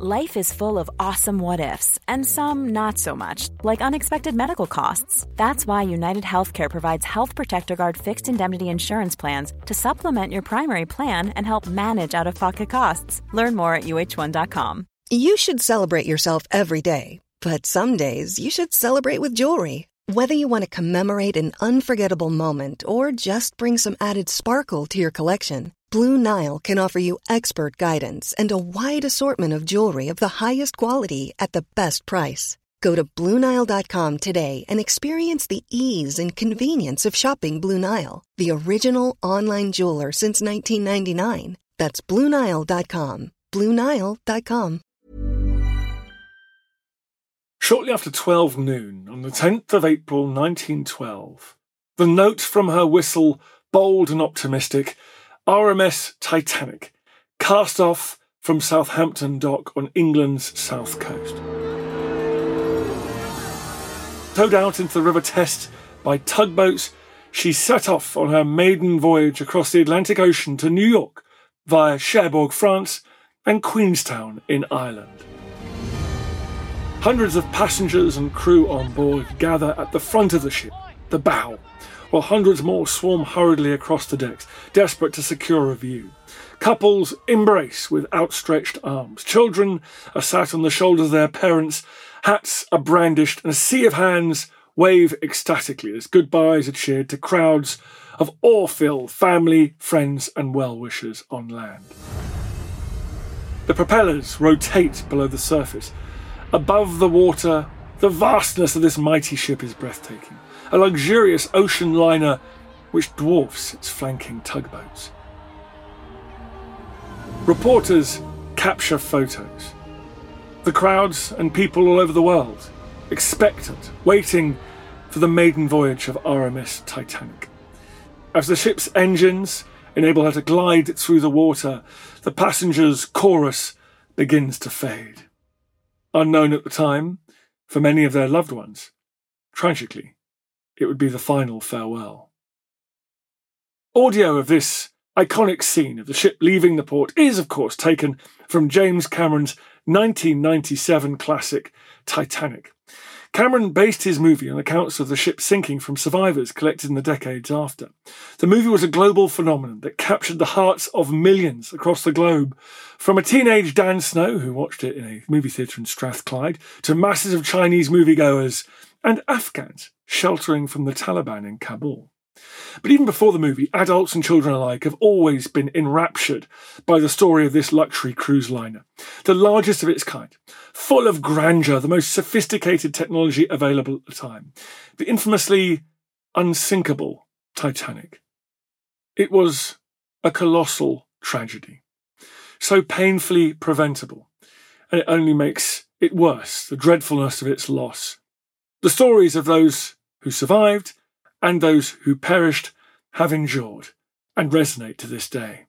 Life is full of awesome what-ifs, and some not so much, like unexpected medical costs. That's why UnitedHealthcare provides Health Protector Guard fixed indemnity insurance plans to supplement your primary plan and help manage out-of-pocket costs. Learn more at uh1.com. You should celebrate yourself every day, but some days you should celebrate with jewelry. Whether you want to commemorate an unforgettable moment or just bring some added sparkle to your collection, Blue Nile can offer you expert guidance and a wide assortment of jewelry of the highest quality at the best price. Go to BlueNile.com today and experience the ease and convenience of shopping Blue Nile, the original online jeweler since 1999. That's BlueNile.com. BlueNile.com. Shortly after 12 noon, on the 10th of April 1912, the note from her whistle, bold and optimistic, RMS Titanic, cast off from Southampton Dock on England's south coast. Towed out into the River Test by tugboats, she set off on her maiden voyage across the Atlantic Ocean to New York via Cherbourg, France, and Queenstown in Ireland. Hundreds of passengers and crew on board gather at the front of the ship, the bow, while hundreds more swarm hurriedly across the decks, desperate to secure a view. Couples embrace with outstretched arms. Children are sat on the shoulders of their parents. Hats are brandished, and a sea of hands wave ecstatically as goodbyes are cheered to crowds of awe-filled family, friends, and well-wishers on land. The propellers rotate below the surface. Above the water, the vastness of this mighty ship is breathtaking, a luxurious ocean liner which dwarfs its flanking tugboats. Reporters capture photos. The crowds and people all over the world, expectant, waiting for the maiden voyage of RMS Titanic. As the ship's engines enable her to glide through the water, the passengers' chorus begins to fade. Unknown at the time, for many of their loved ones, tragically, it would be the final farewell. Audio of this iconic scene of the ship leaving the port is, of course, taken from James Cameron's 1997 classic Titanic. Cameron based his movie on accounts of the ship sinking from survivors collected in the decades after. The movie was a global phenomenon that captured the hearts of millions across the globe, from a teenage Dan Snow, who watched it in a movie theatre in Strathclyde, to masses of Chinese moviegoers and Afghans sheltering from the Taliban in Kabul. But even before the movie, adults and children alike have always been enraptured by the story of this luxury cruise liner, the largest of its kind, full of grandeur, the most sophisticated technology available at the time, the infamously unsinkable Titanic. It was a colossal tragedy, so painfully preventable, and it only makes it worse, the dreadfulness of its loss. The stories of those who survived and those who perished have endured and resonate to this day.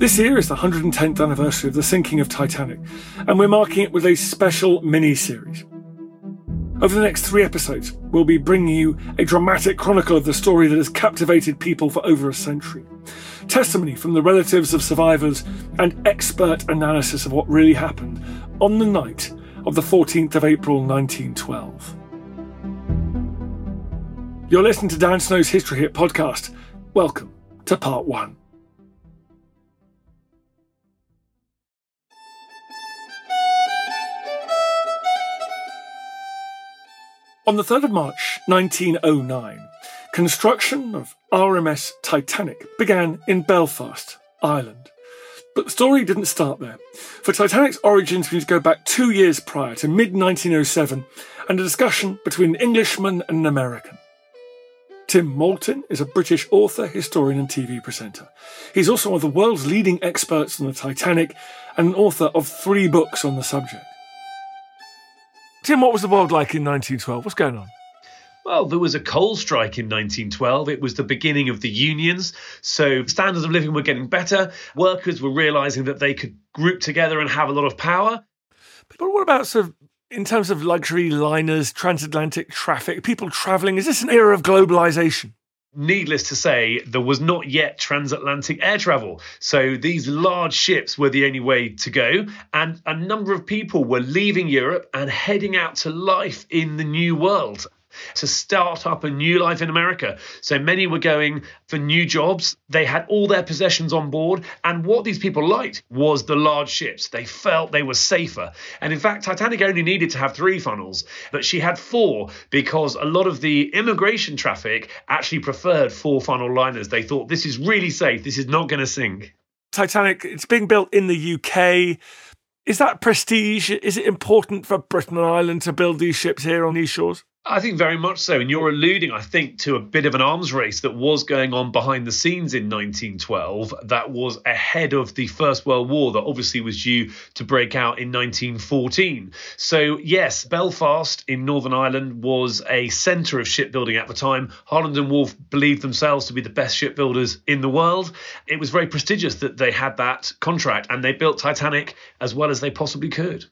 This year is the 110th anniversary of the sinking of Titanic, and we're marking it with a special mini-series. Over the next 3 episodes, we'll be bringing you a dramatic chronicle of the story that has captivated people for over a century. Testimony from the relatives of survivors and expert analysis of what really happened on the night of the 14th of April 1912. You're listening to Dan Snow's History Hit podcast. Welcome to part 1. On the 3rd of March 1909, construction of RMS Titanic began in Belfast, Ireland. But the story didn't start there. For Titanic's origins, we need to go back 2 years prior to mid-1907 and a discussion between an Englishman and an American. Tim Moulton is a British author, historian and TV presenter. He's also one of the world's leading experts on the Titanic and an author of 3 books on the subject. Tim, what was the world like in 1912? What's going on? Well, there was a coal strike in 1912. It was the beginning of the unions. So standards of living were getting better. Workers were realising that they could group together and have a lot of power. But what about sort of in terms of luxury liners, transatlantic traffic, people travelling, is this an era of globalisation? Needless to say, there was not yet transatlantic air travel. So these large ships were the only way to go. And a number of people were leaving Europe and heading out to life in the New World, to start up a new life in America. So many were going for new jobs. They had all their possessions on board. And what these people liked was the large ships. They felt they were safer. And in fact, Titanic only needed to have 3 funnels, but she had 4 because a lot of the immigration traffic actually preferred 4 funnel liners. They thought, this is really safe. This is not going to sink. Titanic, it's being built in the UK. Is that prestige? Is it important for Britain and Ireland to build these ships here on these shores? I think very much so. And you're alluding, I think, to a bit of an arms race that was going on behind the scenes in 1912 that was ahead of the First World War that obviously was due to break out in 1914. So, yes, Belfast in Northern Ireland was a centre of shipbuilding at the time. Harland and Wolff believed themselves to be the best shipbuilders in the world. It was very prestigious that they had that contract and they built Titanic as well as they possibly could.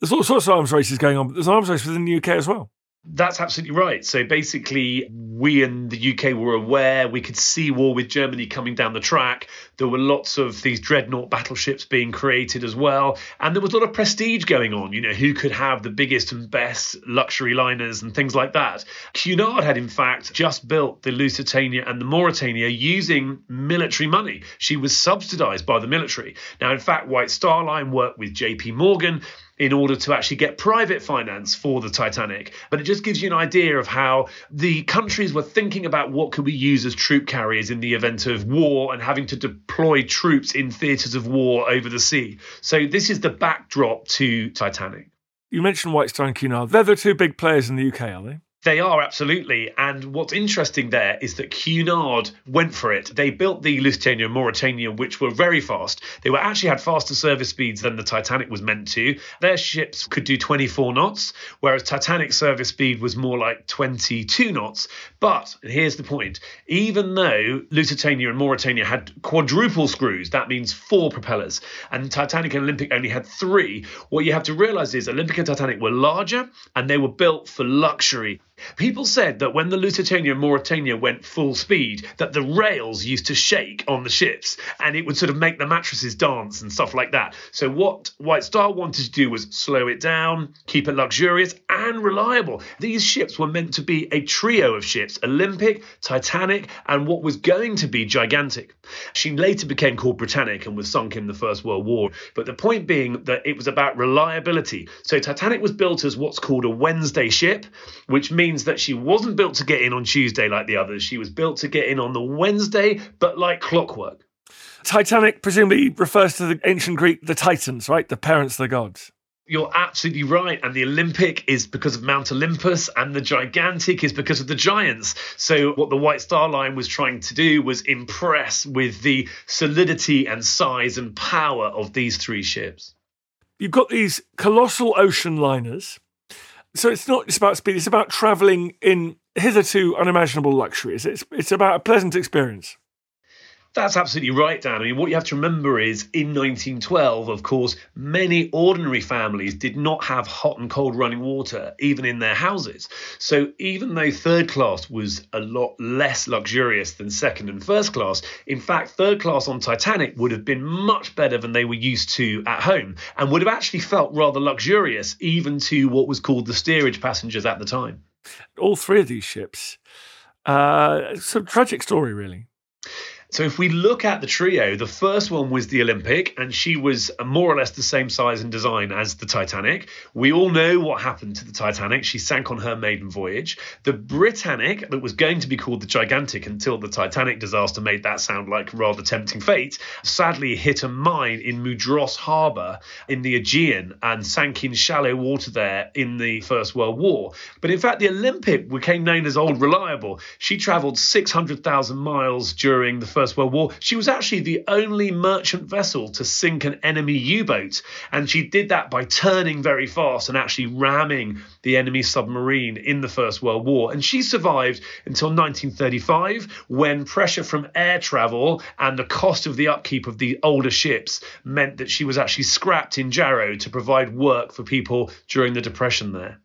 There's all sorts of arms races going on, but there's an arms race within the UK as well. That's absolutely right. So basically, we in the UK were aware, we could see war with Germany coming down the track. There were lots of these dreadnought battleships being created as well. And there was a lot of prestige going on, you know, who could have the biggest and best luxury liners and things like that. Cunard had, in fact, just built the Lusitania and the Mauretania using military money. She was subsidised by the military. Now, in fact, White Star Line worked with JP Morgan in order to actually get private finance for the Titanic. But it just gives you an idea of how the countries were thinking about what could we use as troop carriers in the event of war and having to deploy troops in theatres of war over the sea. So this is the backdrop to Titanic. You mentioned White Star and Cunard. They're the 2 big players in the UK, are they? They are, absolutely. And what's interesting there is that Cunard went for it. They built the Lusitania and Mauretania, which were very fast. They were actually had faster service speeds than the Titanic was meant to. Their ships could do 24 knots, whereas Titanic's service speed was more like 22 knots. But, and here's the point, even though Lusitania and Mauretania had quadruple screws, that means 4 propellers, and Titanic and Olympic only had 3, what you have to realise is Olympic and Titanic were larger and they were built for luxury. People said that when the Lusitania and Mauretania went full speed, that the rails used to shake on the ships and it would sort of make the mattresses dance and stuff like that. So what White Star wanted to do was slow it down, keep it luxurious and reliable. These ships were meant to be a trio of ships, Olympic, Titanic and what was going to be Gigantic. She later became called Britannic and was sunk in the First World War. But the point being that it was about reliability. So Titanic was built as what's called a Wednesday ship, which means that she wasn't built to get in on Tuesday like the others. She was built to get in on the Wednesday, but like clockwork. Titanic presumably refers to the ancient Greek, the Titans, right? The parents of the gods. You're absolutely right. And the Olympic is because of Mount Olympus and the Gigantic is because of the giants. So what the White Star Line was trying to do was impress with the solidity and size and power of these 3 ships. You've got these colossal ocean liners. So it's not just about speed, it's about travelling in hitherto unimaginable luxuries. It's about a pleasant experience. That's absolutely right, Dan. I mean, what you have to remember is in 1912, of course, many ordinary families did not have hot and cold running water, even in their houses. So even though third class was a lot less luxurious than second and first class, in fact, third class on Titanic would have been much better than they were used to at home and would have actually felt rather luxurious, even to what was called the steerage passengers at the time. All 3 of these ships. It's a tragic story, really. So if we look at the trio, the first one was the Olympic, and she was more or less the same size and design as the Titanic. We all know what happened to the Titanic. She sank on her maiden voyage. The Britannic, that was going to be called the Gigantic until the Titanic disaster made that sound like rather tempting fate, sadly hit a mine in Mudros Harbour in the Aegean and sank in shallow water there in the First World War. But in fact, the Olympic became known as Old Reliable. She travelled 600,000 miles during the First First World War. She was actually the only merchant vessel to sink an enemy U-boat, and she did that by turning very fast and actually ramming the enemy submarine in the First World War. And she survived until 1935, when pressure from air travel and the cost of the upkeep of the older ships meant that she was actually scrapped in Jarrow to provide work for people during the Depression there.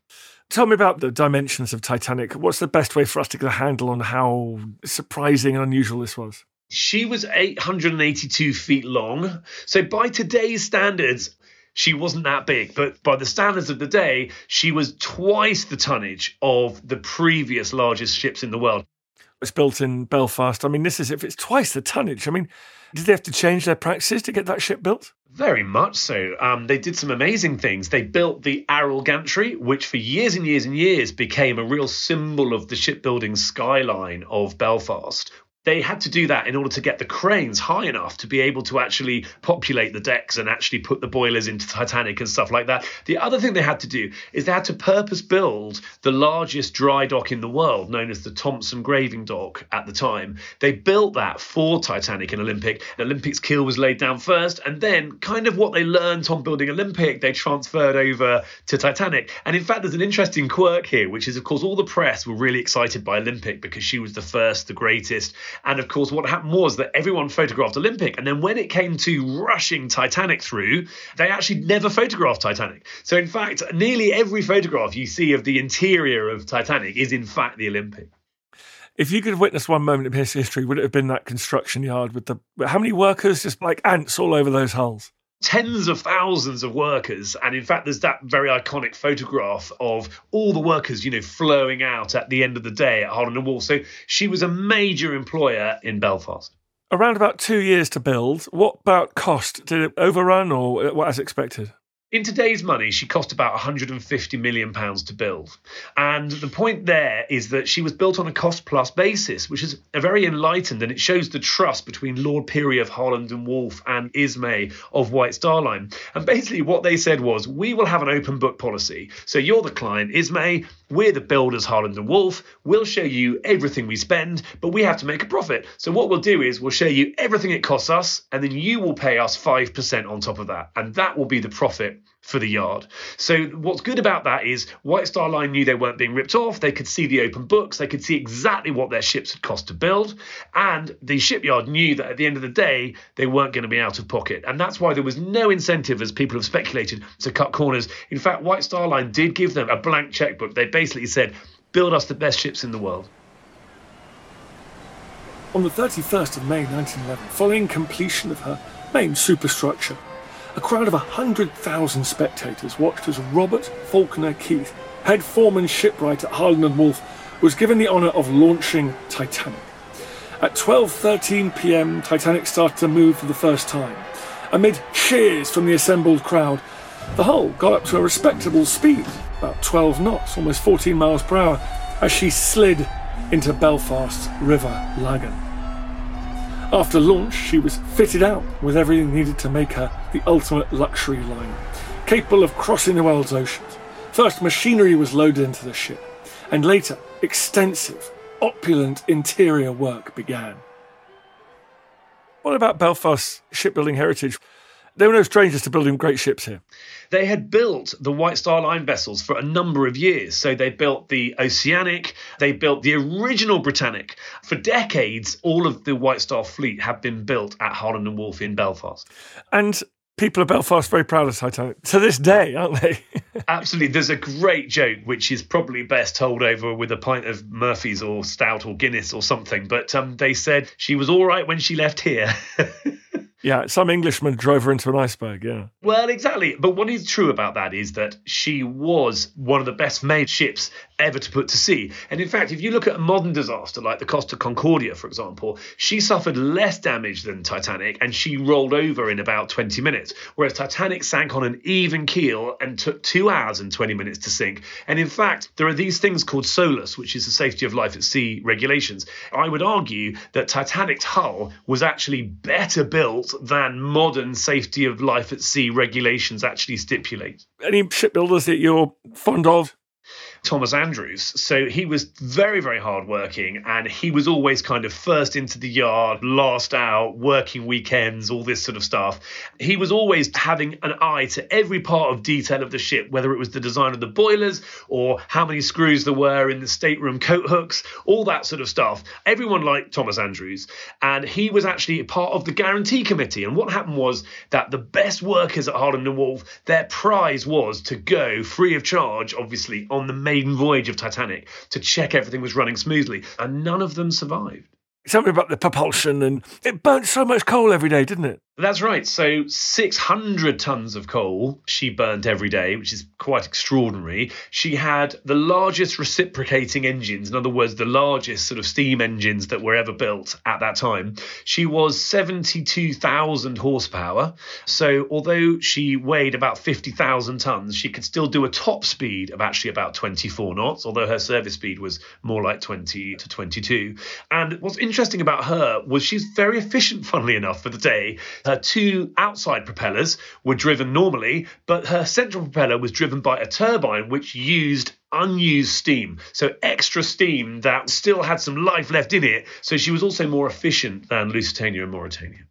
Tell me about the dimensions of Titanic. What's the best way for us to get a handle on how surprising and unusual this was? She was 882 feet long. So by today's standards, she wasn't that big, but by the standards of the day, she was twice the tonnage of the previous largest ships in the world. It's built in Belfast. I mean, this is if it's twice the tonnage. I mean, did they have to change their practices to get that ship built? Very much so. They did some amazing things. They built the Arrow Gantry, which for years and years and years became a real symbol of the shipbuilding skyline of Belfast. They had to do that in order to get the cranes high enough to be able to actually populate the decks and actually put the boilers into Titanic and stuff like that. The other thing they had to do is they had to purpose build the largest dry dock in the world, known as the Thompson Graving Dock at the time. They built that for Titanic and Olympic. Olympic's keel was laid down first, and then kind of what they learned on building Olympic, they transferred over to Titanic. And in fact, there's an interesting quirk here, which is, of course, all the press were really excited by Olympic because she was the first, the greatest. And of course, what happened was that everyone photographed Olympic. And then when it came to rushing Titanic through, they actually never photographed Titanic. So in fact, nearly every photograph you see of the interior of Titanic is in fact the Olympic. If you could have witnessed one moment in history, would it have been that construction yard with the how many workers just like ants all over those hulls? Tens of thousands of workers. And in fact, there's that very iconic photograph of all the workers, you know, flowing out at the end of the day at Harland and Wolff. So she was a major employer in Belfast. Around about 2 years to build. What about cost? Did it overrun or what as expected? In today's money, she cost about £150 million to build. And the point there is that she was built on a cost-plus basis, which is a very enlightened, and it shows the trust between Lord Pirrie of Harland and Wolff and Ismay of White Star Line. And basically what they said was, we will have an open book policy. So you're the client, Ismay, we're the builders, Harland and Wolff. We'll show you everything we spend, but we have to make a profit. So what we'll do is we'll show you everything it costs us, and then you will pay us 5% on top of that. And that will be the profit for the yard. So what's good about that is White Star Line knew they weren't being ripped off. They could see the open books. They could see exactly what their ships had cost to build. And the shipyard knew that at the end of the day, they weren't going to be out of pocket. And that's why there was no incentive, as people have speculated, to cut corners. In fact, White Star Line did give them a blank checkbook. They basically said, build us the best ships in the world. On the 31st of May 1911, following completion of her main superstructure, a crowd of 100,000 spectators watched as Robert Faulkner Keith, head foreman shipwright at Harland and Wolff, was given the honour of launching Titanic. At 12:13 p.m, Titanic started to move for the first time. Amid cheers from the assembled crowd, the hull got up to a respectable speed, about 12 knots, almost 14 miles per hour, as she slid into Belfast's River Lagan. After launch, she was fitted out with everything needed to make her the ultimate luxury liner, capable of crossing the world's oceans. First, machinery was loaded into the ship, and later, extensive, opulent interior work began. What about Belfast's shipbuilding heritage? They were no strangers to building great ships here. They had built the White Star Line vessels for a number of years. So they built the Oceanic, they built the original Britannic. For decades, all of the White Star fleet had been built at Harland and Wolff in Belfast. And people of Belfast are very proud of Titanic to this day, aren't they? Absolutely. There's a great joke, which is probably best told over with a pint of Murphy's or Stout or Guinness or something. But they said she was all right when she left here. Yeah, some Englishman drove her into an iceberg, yeah. Well, exactly. But what is true about that is that she was one of the best-made ships ever to put to sea. And in fact, if you look at a modern disaster like the Costa Concordia, for example, she suffered less damage than Titanic, and she rolled over in about 20 minutes, whereas Titanic sank on an even keel and took 2 hours and 20 minutes to sink. And in fact, there are these things called SOLAS, which is the Safety of Life at Sea regulations. I would argue that Titanic's hull was actually better built than modern safety of life at sea regulations actually stipulate. Any shipbuilders that you're fond of? Thomas Andrews. So he was very, very hardworking, and he was always kind of first into the yard, last out, working weekends, all this sort of stuff. He was always having an eye to every part of detail of the ship, whether it was the design of the boilers or how many screws there were in the stateroom coat hooks, all that sort of stuff. Everyone liked Thomas Andrews, and he was actually part of the guarantee committee. And what happened was that the best workers at Harland and Wolff, their prize was to go free of charge, obviously, on the maiden voyage of Titanic to check everything was running smoothly, and none of them survived. Something about the propulsion, and it burnt so much coal every day, didn't it? That's right. So 600 tons of coal she burnt every day, which is quite extraordinary. She had the largest reciprocating engines, in other words, the largest sort of steam engines that were ever built at that time. She was 72,000 horsepower. So although she weighed about 50,000 tons, she could still do a top speed of actually about 24 knots, although her service speed was more like 20 to 22. And what's interesting about her was she's very efficient, funnily enough, for the day. Her two outside propellers were driven normally, but her central propeller was driven by a turbine which used unused steam, so extra steam that still had some life left in it. So she was also more efficient than Lusitania and Mauretania.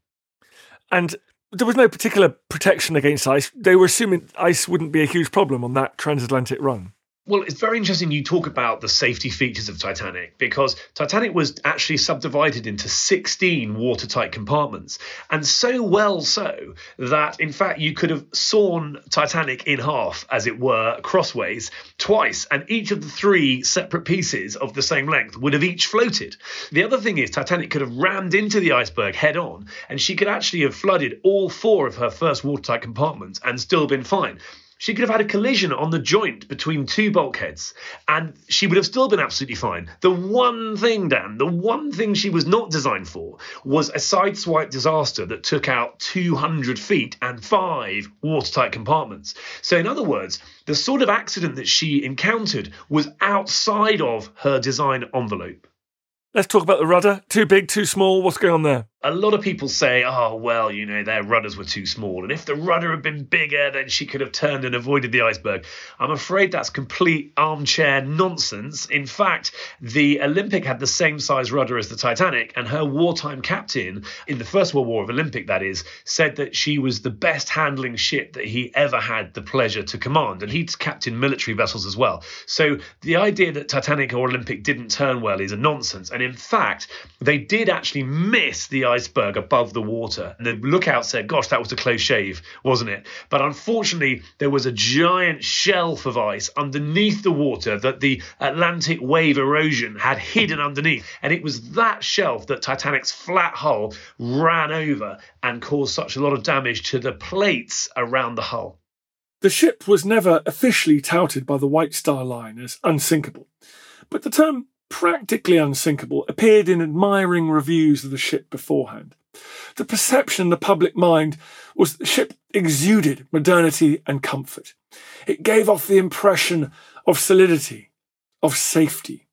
And there was no particular protection against ice. They were assuming ice wouldn't be a huge problem on that transatlantic run. Well, it's very interesting you talk about the safety features of Titanic, because Titanic was actually subdivided into 16 watertight compartments, and so well so that, in fact, you could have sawn Titanic in half, as it were, crossways twice, and each of the three separate pieces of the same length would have each floated. The other thing is Titanic could have rammed into the iceberg head on, and she could actually have flooded all four of her first watertight compartments and still been fine. She could have had a collision on the joint between two bulkheads, and she would have still been absolutely fine. The one thing, Dan, the one thing she was not designed for was a sideswipe disaster that took out 200 feet and 5 watertight compartments. So in other words, the sort of accident that she encountered was outside of her design envelope. Let's talk about the rudder. Too big, too small, what's going on there? A lot of people say, their rudders were too small, and if the rudder had been bigger, then she could have turned and avoided the iceberg. I'm afraid that's complete armchair nonsense. In fact, the Olympic had the same size rudder as the Titanic, and her wartime captain, in the First World War of Olympic, that is, said that she was the best handling ship that he ever had the pleasure to command, and he'd captained military vessels as well. So the idea that Titanic or Olympic didn't turn well is a nonsense, and in fact, they did actually miss the iceberg above the water. And the lookout said, gosh, that was a close shave, wasn't it? But unfortunately, there was a giant shelf of ice underneath the water that the Atlantic wave erosion had hidden underneath. And it was that shelf that Titanic's flat hull ran over and caused such a lot of damage to the plates around the hull. The ship was never officially touted by the White Star Line as unsinkable, but the term practically unsinkable appeared in admiring reviews of the ship beforehand. The perception in the public mind was that the ship exuded modernity and comfort. It gave off the impression of solidity, of safety.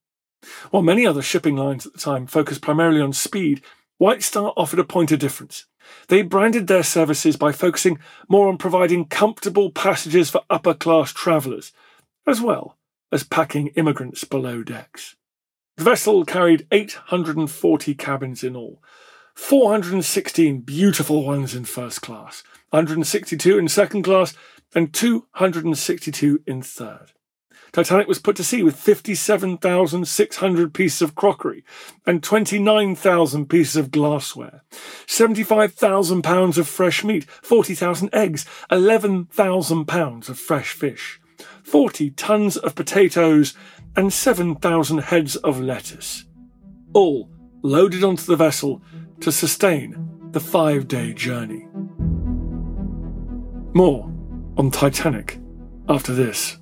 While many other shipping lines at the time focused primarily on speed, White Star offered a point of difference. They branded their services by focusing more on providing comfortable passages for upper-class travellers, as well as packing immigrants below decks. The vessel carried 840 cabins in all, 416 beautiful ones in first class, 162 in second class, and 262 in third. Titanic was put to sea with 57,600 pieces of crockery and 29,000 pieces of glassware, 75,000 pounds of fresh meat, 40,000 eggs, 11,000 pounds of fresh fish, 40 tons of potatoes, and 7,000 heads of lettuce, all loaded onto the vessel to sustain the 5-day journey. More on Titanic after this.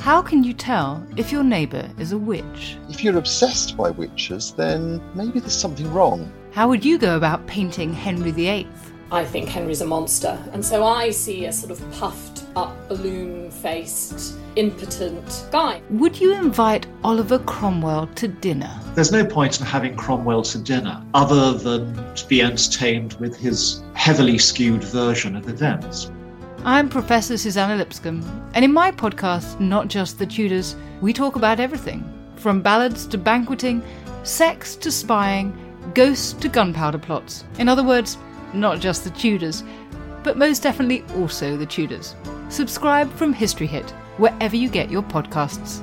How can you tell if your neighbour is a witch? If you're obsessed by witches, then maybe there's something wrong. How would you go about painting Henry VIII? I think Henry's a monster, and so I see a sort of puffed-up, balloon-faced, impotent guy. Would you invite Oliver Cromwell to dinner? There's no point in having Cromwell to dinner other than to be entertained with his heavily skewed version of events. I'm Professor Susanna Lipscomb, and in my podcast, Not Just the Tudors, we talk about everything, from ballads to banqueting, sex to spying, ghosts to gunpowder plots. In other words, not just the Tudors, but most definitely also the Tudors. Subscribe from History Hit, wherever you get your podcasts.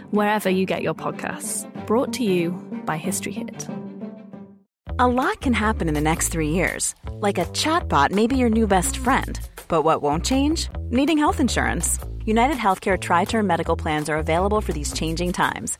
wherever you get your podcasts. Brought to you by History Hit. A lot can happen in the next 3 years. Like a chatbot may be your new best friend. But what won't change? Needing health insurance. UnitedHealthcare Tri-Term Medical Plans are available for these changing times.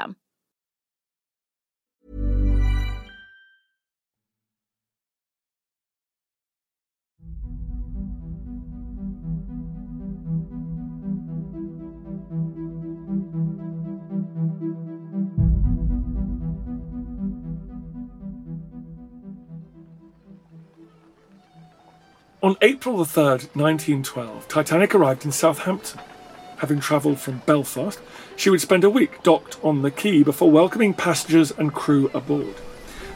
On April the 3rd, 1912, Titanic arrived in Southampton. Having travelled from Belfast, she would spend a week docked on the quay before welcoming passengers and crew aboard.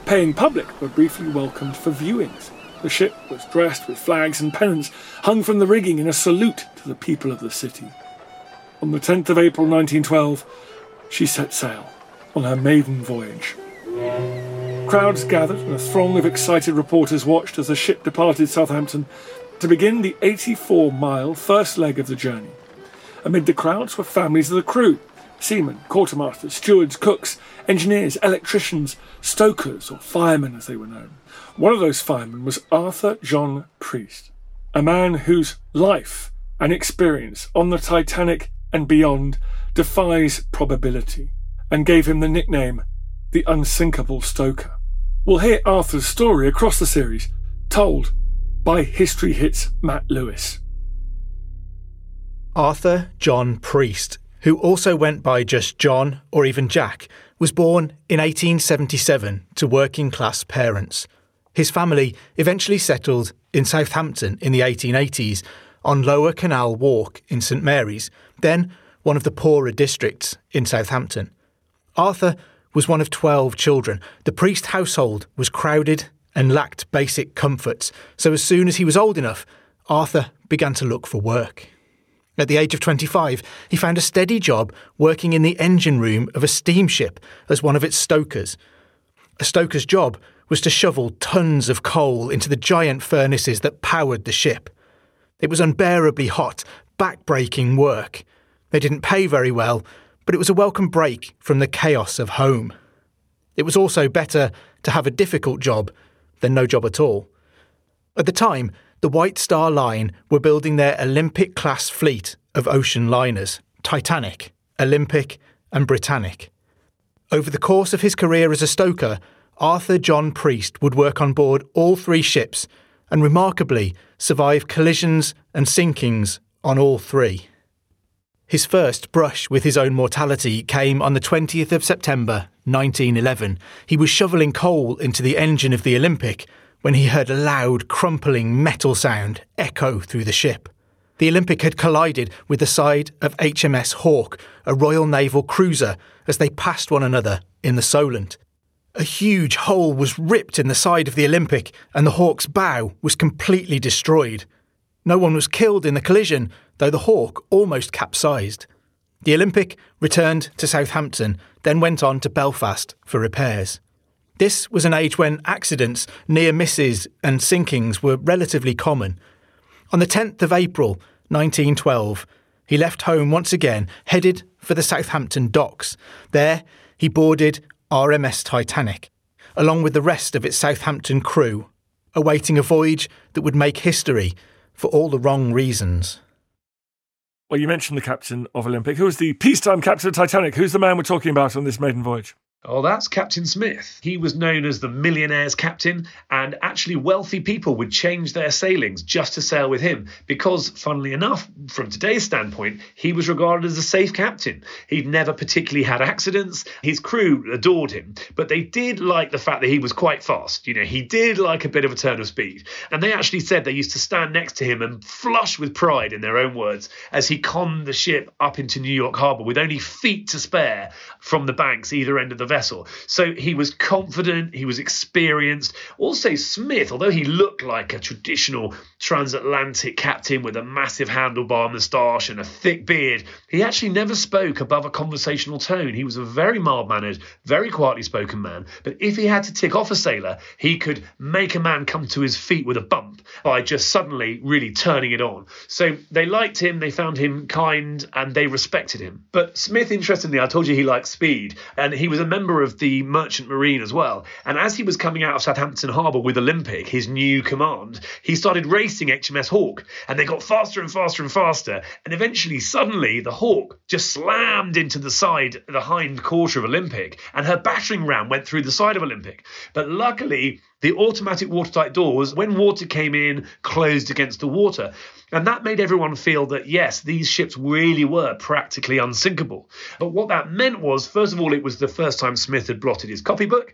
Paying public were briefly welcomed for viewings. The ship was dressed with flags and pennants, hung from the rigging in a salute to the people of the city. On the 10th of April 1912, she set sail on her maiden voyage. Crowds gathered and a throng of excited reporters watched as the ship departed Southampton to begin the 84-mile first leg of the journey. Amid the crowds were families of the crew, seamen, quartermasters, stewards, cooks, engineers, electricians, stokers, or firemen as they were known. One of those firemen was Arthur John Priest, a man whose life and experience on the Titanic and beyond defies probability, and gave him the nickname the Unsinkable Stoker. We'll hear Arthur's story across the series, told by History Hit's Matt Lewis. Arthur John Priest, who also went by just John or even Jack, was born in 1877 to working-class parents. His family eventually settled in Southampton in the 1880s on Lower Canal Walk in St Mary's, then one of the poorer districts in Southampton. Arthur was one of 12 children. The Priest household was crowded and lacked basic comforts, so as soon as he was old enough, Arthur began to look for work. At the age of 25, he found a steady job working in the engine room of a steamship as one of its stokers. A stoker's job was to shovel tons of coal into the giant furnaces that powered the ship. It was unbearably hot, back-breaking work. They didn't pay very well, but it was a welcome break from the chaos of home. It was also better to have a difficult job than no job at all. At the time, the White Star Line were building their Olympic-class fleet of ocean liners, Titanic, Olympic and Britannic. Over the course of his career as a stoker, Arthur John Priest would work on board all three ships and remarkably survive collisions and sinkings on all three. His first brush with his own mortality came on the 20th of September, 1911. He was shoveling coal into the engine of the Olympic when he heard a loud, crumpling metal sound echo through the ship. The Olympic had collided with the side of HMS Hawk, a Royal Naval cruiser, as they passed one another in the Solent. A huge hole was ripped in the side of the Olympic, and the Hawk's bow was completely destroyed. No one was killed in the collision, though the Hawk almost capsized. The Olympic returned to Southampton, then went on to Belfast for repairs. This was an age when accidents, near misses and sinkings were relatively common. On the 10th of April 1912, he left home once again, headed for the Southampton docks. There, he boarded RMS Titanic, along with the rest of its Southampton crew, awaiting a voyage that would make history for all the wrong reasons. Well, you mentioned the captain of Olympic. Who was the peacetime captain of Titanic? Who's the man we're talking about on this maiden voyage? Oh, that's Captain Smith. He was known as the millionaire's captain, and actually wealthy people would change their sailings just to sail with him because, funnily enough, from today's standpoint, he was regarded as a safe captain. He'd never particularly had accidents. His crew adored him, but they did like the fact that he was quite fast. You know, he did like a bit of a turn of speed. And they actually said they used to stand next to him and flush with pride, in their own words, as he conned the ship up into New York Harbour with only feet to spare from the banks either end of the vessel. So he was confident, he was experienced. Also, Smith, although he looked like a traditional transatlantic captain with a massive handlebar moustache and a thick beard, he actually never spoke above a conversational tone. He was a very mild-mannered, very quietly spoken man. But if he had to tick off a sailor, he could make a man come to his feet with a bump by just suddenly really turning it on. So they liked him, they found him kind, and they respected him. But Smith, interestingly, I told you he liked speed, and he was a member of the Merchant Marine as well. And as he was coming out of Southampton Harbour with Olympic, his new command, he started racing HMS Hawk, and they got faster and faster and faster. And eventually, suddenly, the Hawk just slammed into the side, the hind quarter of Olympic, and her battering ram went through the side of Olympic. But luckily, the automatic watertight doors, when water came in, closed against the water. And that made everyone feel that, yes, these ships really were practically unsinkable. But what that meant was, first of all, it was the first time Smith had blotted his copybook.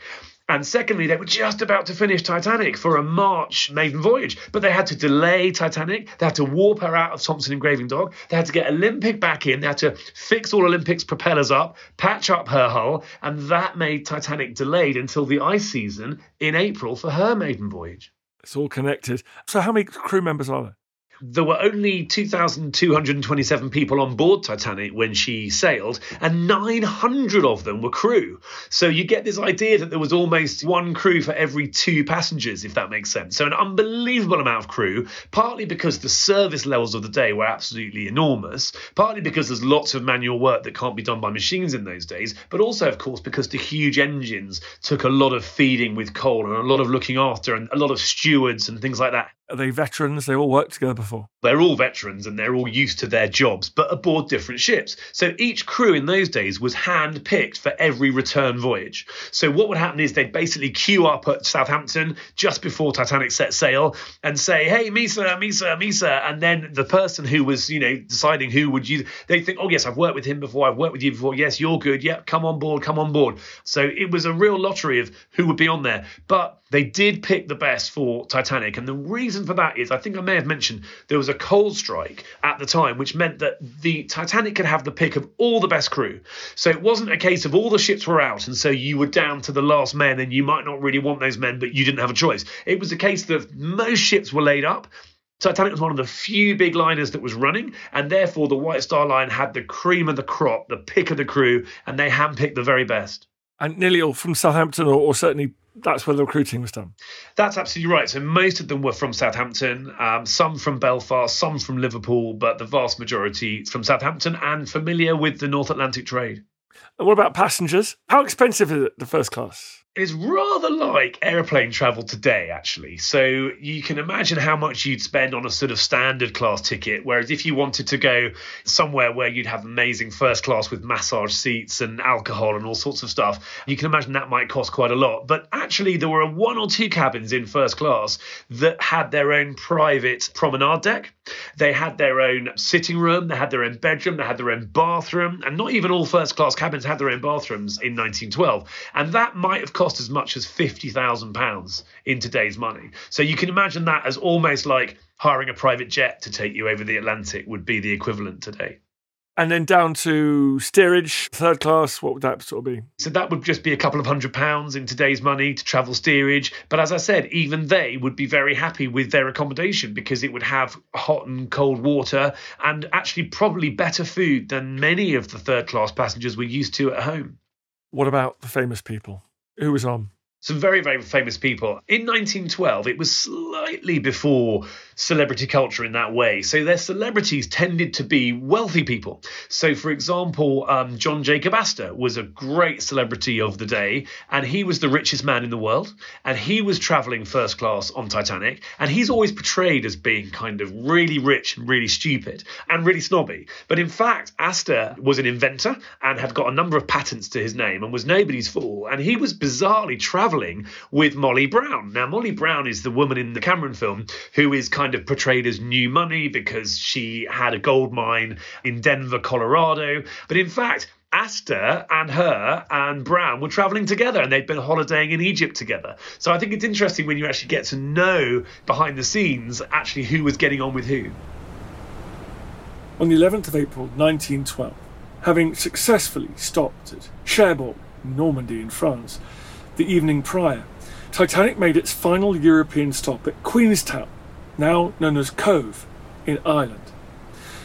And secondly, they were just about to finish Titanic for a March maiden voyage. But they had to delay Titanic. They had to warp her out of Thompson Graving Dock. They had to get Olympic back in. They had to fix all Olympic's propellers up, patch up her hull. And that made Titanic delayed until the ice season in April for her maiden voyage. It's all connected. So how many crew members are there? There were only 2,227 people on board Titanic when she sailed, and 900 of them were crew. So you get this idea that there was almost one crew for every two passengers, if that makes sense. So an unbelievable amount of crew, partly because the service levels of the day were absolutely enormous, partly because there's lots of manual work that can't be done by machines in those days, but also, of course, because the huge engines took a lot of feeding with coal and a lot of looking after and a lot of stewards and things like that. Are they veterans? They all worked together before. They're all veterans and they're all used to their jobs, but aboard different ships. So each crew in those days was hand-picked for every return voyage. So what would happen is they'd basically queue up at Southampton just before Titanic set sail and say, hey, me sir, me sir, me sir. And then the person who was, you know, deciding who would use, they'd think, oh, yes, I've worked with him before. I've worked with you before. Yes, you're good. Yep, come on board, come on board. So it was a real lottery of who would be on there. But they did pick the best for Titanic. And the reason for that is, I think I may have mentioned, there was a coal strike at the time, which meant that the Titanic could have the pick of all the best crew. So it wasn't a case of all the ships were out, and so you were down to the last men, and you might not really want those men, but you didn't have a choice. It was a case that most ships were laid up. Titanic was one of the few big liners that was running, and therefore the White Star Line had the cream of the crop, the pick of the crew, and they handpicked the very best. And nearly all from Southampton, or certainly that's where the recruiting was done. That's absolutely right. So most of them were from Southampton, some from Belfast, some from Liverpool, but the vast majority from Southampton and familiar with the North Atlantic trade. And what about passengers? How expensive is it, the first class? It's rather like airplane travel today, actually. So you can imagine how much you'd spend on a sort of standard class ticket, whereas if you wanted to go somewhere where you'd have amazing first class with massage seats and alcohol and all sorts of stuff, you can imagine that might cost quite a lot. But actually, there were one or two cabins in first class that had their own private promenade deck. They had their own sitting room, they had their own bedroom, they had their own bathroom, and not even all first-class cabins had their own bathrooms in 1912. And that might have cost as much as £50,000 in today's money. So you can imagine that as almost like hiring a private jet to take you over the Atlantic would be the equivalent today. And then down to steerage, third class, what would that sort of be? So that would just be a couple of £100s in today's money to travel steerage. But as I said, even they would be very happy with their accommodation because it would have hot and cold water and actually probably better food than many of the third class passengers were used to at home. What about the famous people? Who was on? Some very, very famous people. In 1912, it was slightly before celebrity culture in that way. So their celebrities tended to be wealthy people. So, for example, John Jacob Astor was a great celebrity of the day, and he was the richest man in the world, and he was travelling first class on Titanic, and he's always portrayed as being kind of really rich and really stupid and really snobby. But in fact, Astor was an inventor and had got a number of patents to his name and was nobody's fool, and he was bizarrely travelling with Molly Brown. Now, Molly Brown is the woman in the Cameron film who is kind of portrayed as new money because she had a gold mine in Denver, Colorado. But in fact, Astor and her and Brown were travelling together and they'd been holidaying in Egypt together. So I think it's interesting when you actually get to know behind the scenes actually who was getting on with who. On the 11th of April 1912, having successfully stopped at Cherbourg, Normandy in France, the evening prior, Titanic made its final European stop at Queenstown, now known as Cove, in Ireland.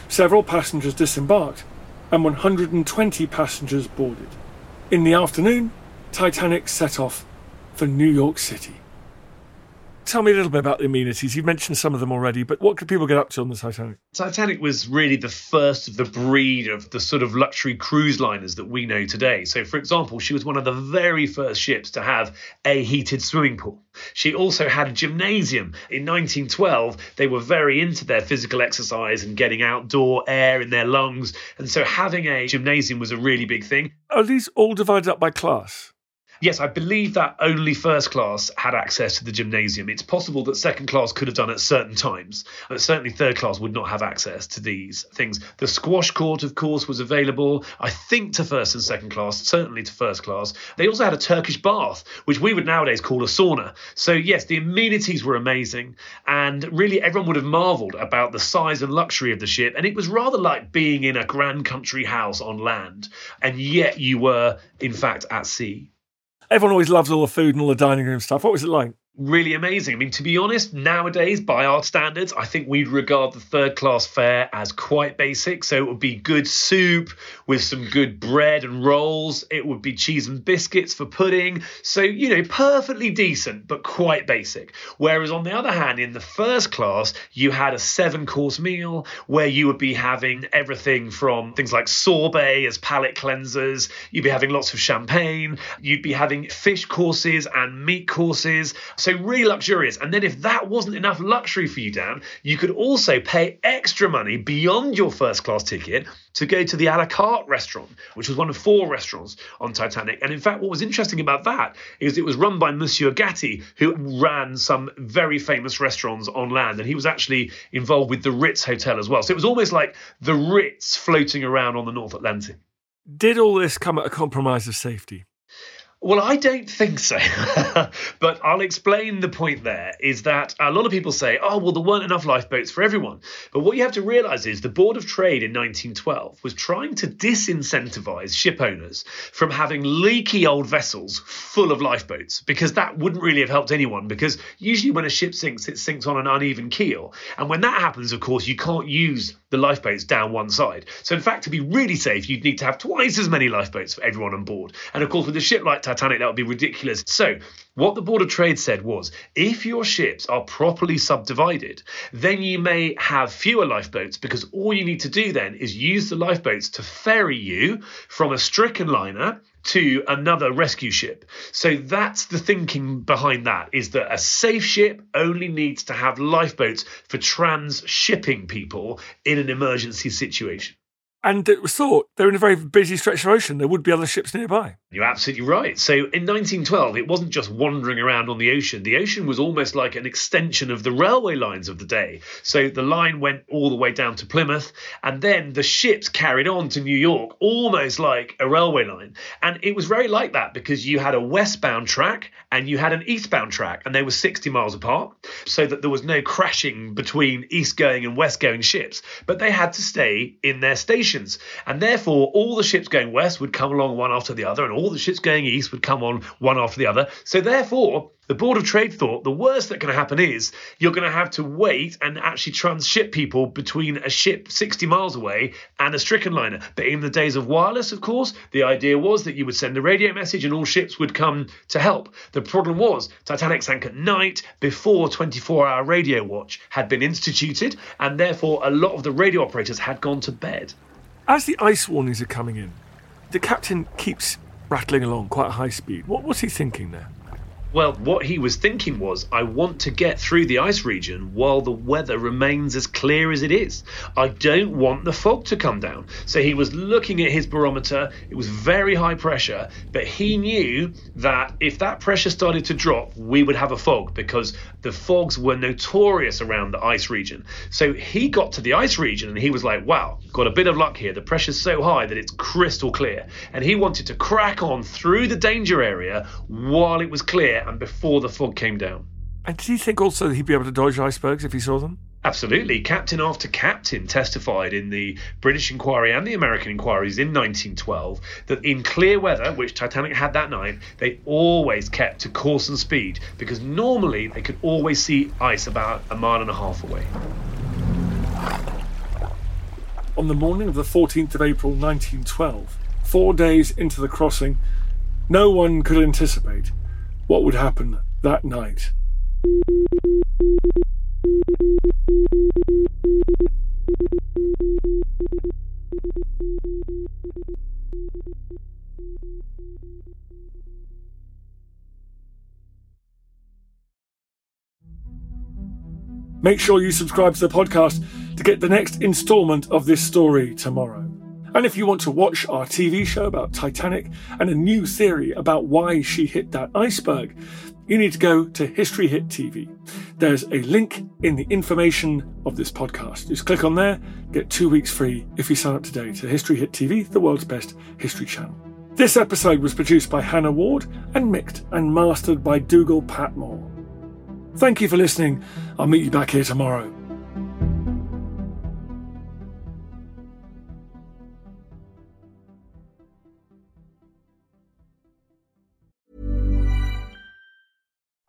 Several passengers disembarked and 120 passengers boarded. In the afternoon, Titanic set off for New York City. Tell me a little bit about the amenities. You've mentioned some of them already, but what could people get up to on the Titanic? Titanic was really the first of the breed of the sort of luxury cruise liners that we know today. So, for example, she was one of the very first ships to have a heated swimming pool. She also had a gymnasium. In 1912, they were very into their physical exercise and getting outdoor air in their lungs. And so having a gymnasium was a really big thing. Are these all divided up by class? Yes, I believe that only first class had access to the gymnasium. It's possible that second class could have done at certain times, but certainly third class would not have access to these things. The squash court, of course, was available, I think, to first and second class, certainly to first class. They also had a Turkish bath, which we would nowadays call a sauna. So, yes, the amenities were amazing, and really everyone would have marvelled about the size and luxury of the ship, and it was rather like being in a grand country house on land, and yet you were, in fact, at sea. Everyone always loves all the food and all the dining room stuff. What was it like? Really amazing. I mean, to be honest, nowadays, by our standards, I think we'd regard the third class fare as quite basic. So it would be good soup with some good bread and rolls. It would be cheese and biscuits for pudding. So, you know, perfectly decent, but quite basic. Whereas on the other hand, in the first class, you had a 7-course meal where you would be having everything from things like sorbet as palate cleansers. You'd be having lots of champagne. You'd be having fish courses and meat courses. So really luxurious. And then if that wasn't enough luxury for you, Dan, you could also pay extra money beyond your first class ticket to go to the a la carte restaurant, which was one of 4 restaurants on Titanic. And in fact, what was interesting about that is it was run by Monsieur Gatti, who ran some very famous restaurants on land. And he was actually involved with the Ritz Hotel as well. So it was almost like the Ritz floating around on the North Atlantic. Did all this come at a compromise of safety? Well, I don't think so, but I'll explain the point there is that a lot of people say, oh, well, there weren't enough lifeboats for everyone. But what you have to realise is the Board of Trade in 1912 was trying to disincentivise ship owners from having leaky old vessels full of lifeboats, because that wouldn't really have helped anyone, because usually when a ship sinks, it sinks on an uneven keel. And when that happens, of course, you can't use the lifeboats down one side. So, in fact, to be really safe, you'd need to have twice as many lifeboats for everyone on board. And, of course, with a ship like Titanic, that would be ridiculous. So what the Board of Trade said was, if your ships are properly subdivided, then you may have fewer lifeboats, because all you need to do then is use the lifeboats to ferry you from a stricken liner to another rescue ship. So that's the thinking behind that, is that a safe ship only needs to have lifeboats for trans-shipping people in an emergency situation. and it was thought they were in a very busy stretch of ocean. There would be other ships nearby. You're absolutely right. So in 1912, it wasn't just wandering around on the ocean. The ocean was almost like an extension of the railway lines of the day. So the line went all the way down to Plymouth, and then the ships carried on to New York, almost like a railway line. And it was very like that, because you had a westbound track and you had an eastbound track, and they were 60 miles apart, so that there was no crashing between east-going and west-going ships. But they had to stay in their stations, and therefore all the ships going west would come along one after the other, and all the ships going east would come on one after the other. So therefore, the Board of Trade thought the worst that can happen is you're going to have to wait and actually transship people between a ship 60 miles away and a stricken liner. But in the days of wireless, of course, the idea was that you would send a radio message and all ships would come to help. The problem was Titanic sank at night before 24-hour radio watch had been instituted, and therefore a lot of the radio operators had gone to bed. As the ice warnings are coming in, the captain keeps rattling along quite a high speed. What was he thinking there? Well, what he was thinking was, I want to get through the ice region while the weather remains as clear as it is. I don't want the fog to come down. So he was looking at his barometer. It was very high pressure, but he knew that if that pressure started to drop, we would have a fog, because the fogs were notorious around the ice region. So he got to the ice region and he was like, wow, got a bit of luck here. The pressure's so high that it's crystal clear. And he wanted to crack on through the danger area while it was clear and before the fog came down. And did he think also that he'd be able to dodge icebergs if he saw them? Absolutely. Captain after captain testified in the British inquiry and the American inquiries in 1912 that in clear weather, which Titanic had that night, they always kept to course and speed, because normally they could always see ice about 1.5 miles away. On the morning of the 14th of April 1912, 4 days into the crossing, no one could anticipate what would happen that night. Make sure you subscribe to the podcast to get the next instalment of this story tomorrow. And if you want to watch our TV show about Titanic and a new theory about why she hit that iceberg, you need to go to History Hit TV. There's a link in the information of this podcast. Just click on there, get 2 weeks free if you sign up today to History Hit TV, the world's best history channel. This episode was produced by Hannah Ward and mixed and mastered by Dougal Patmore. Thank you for listening. I'll meet you back here tomorrow.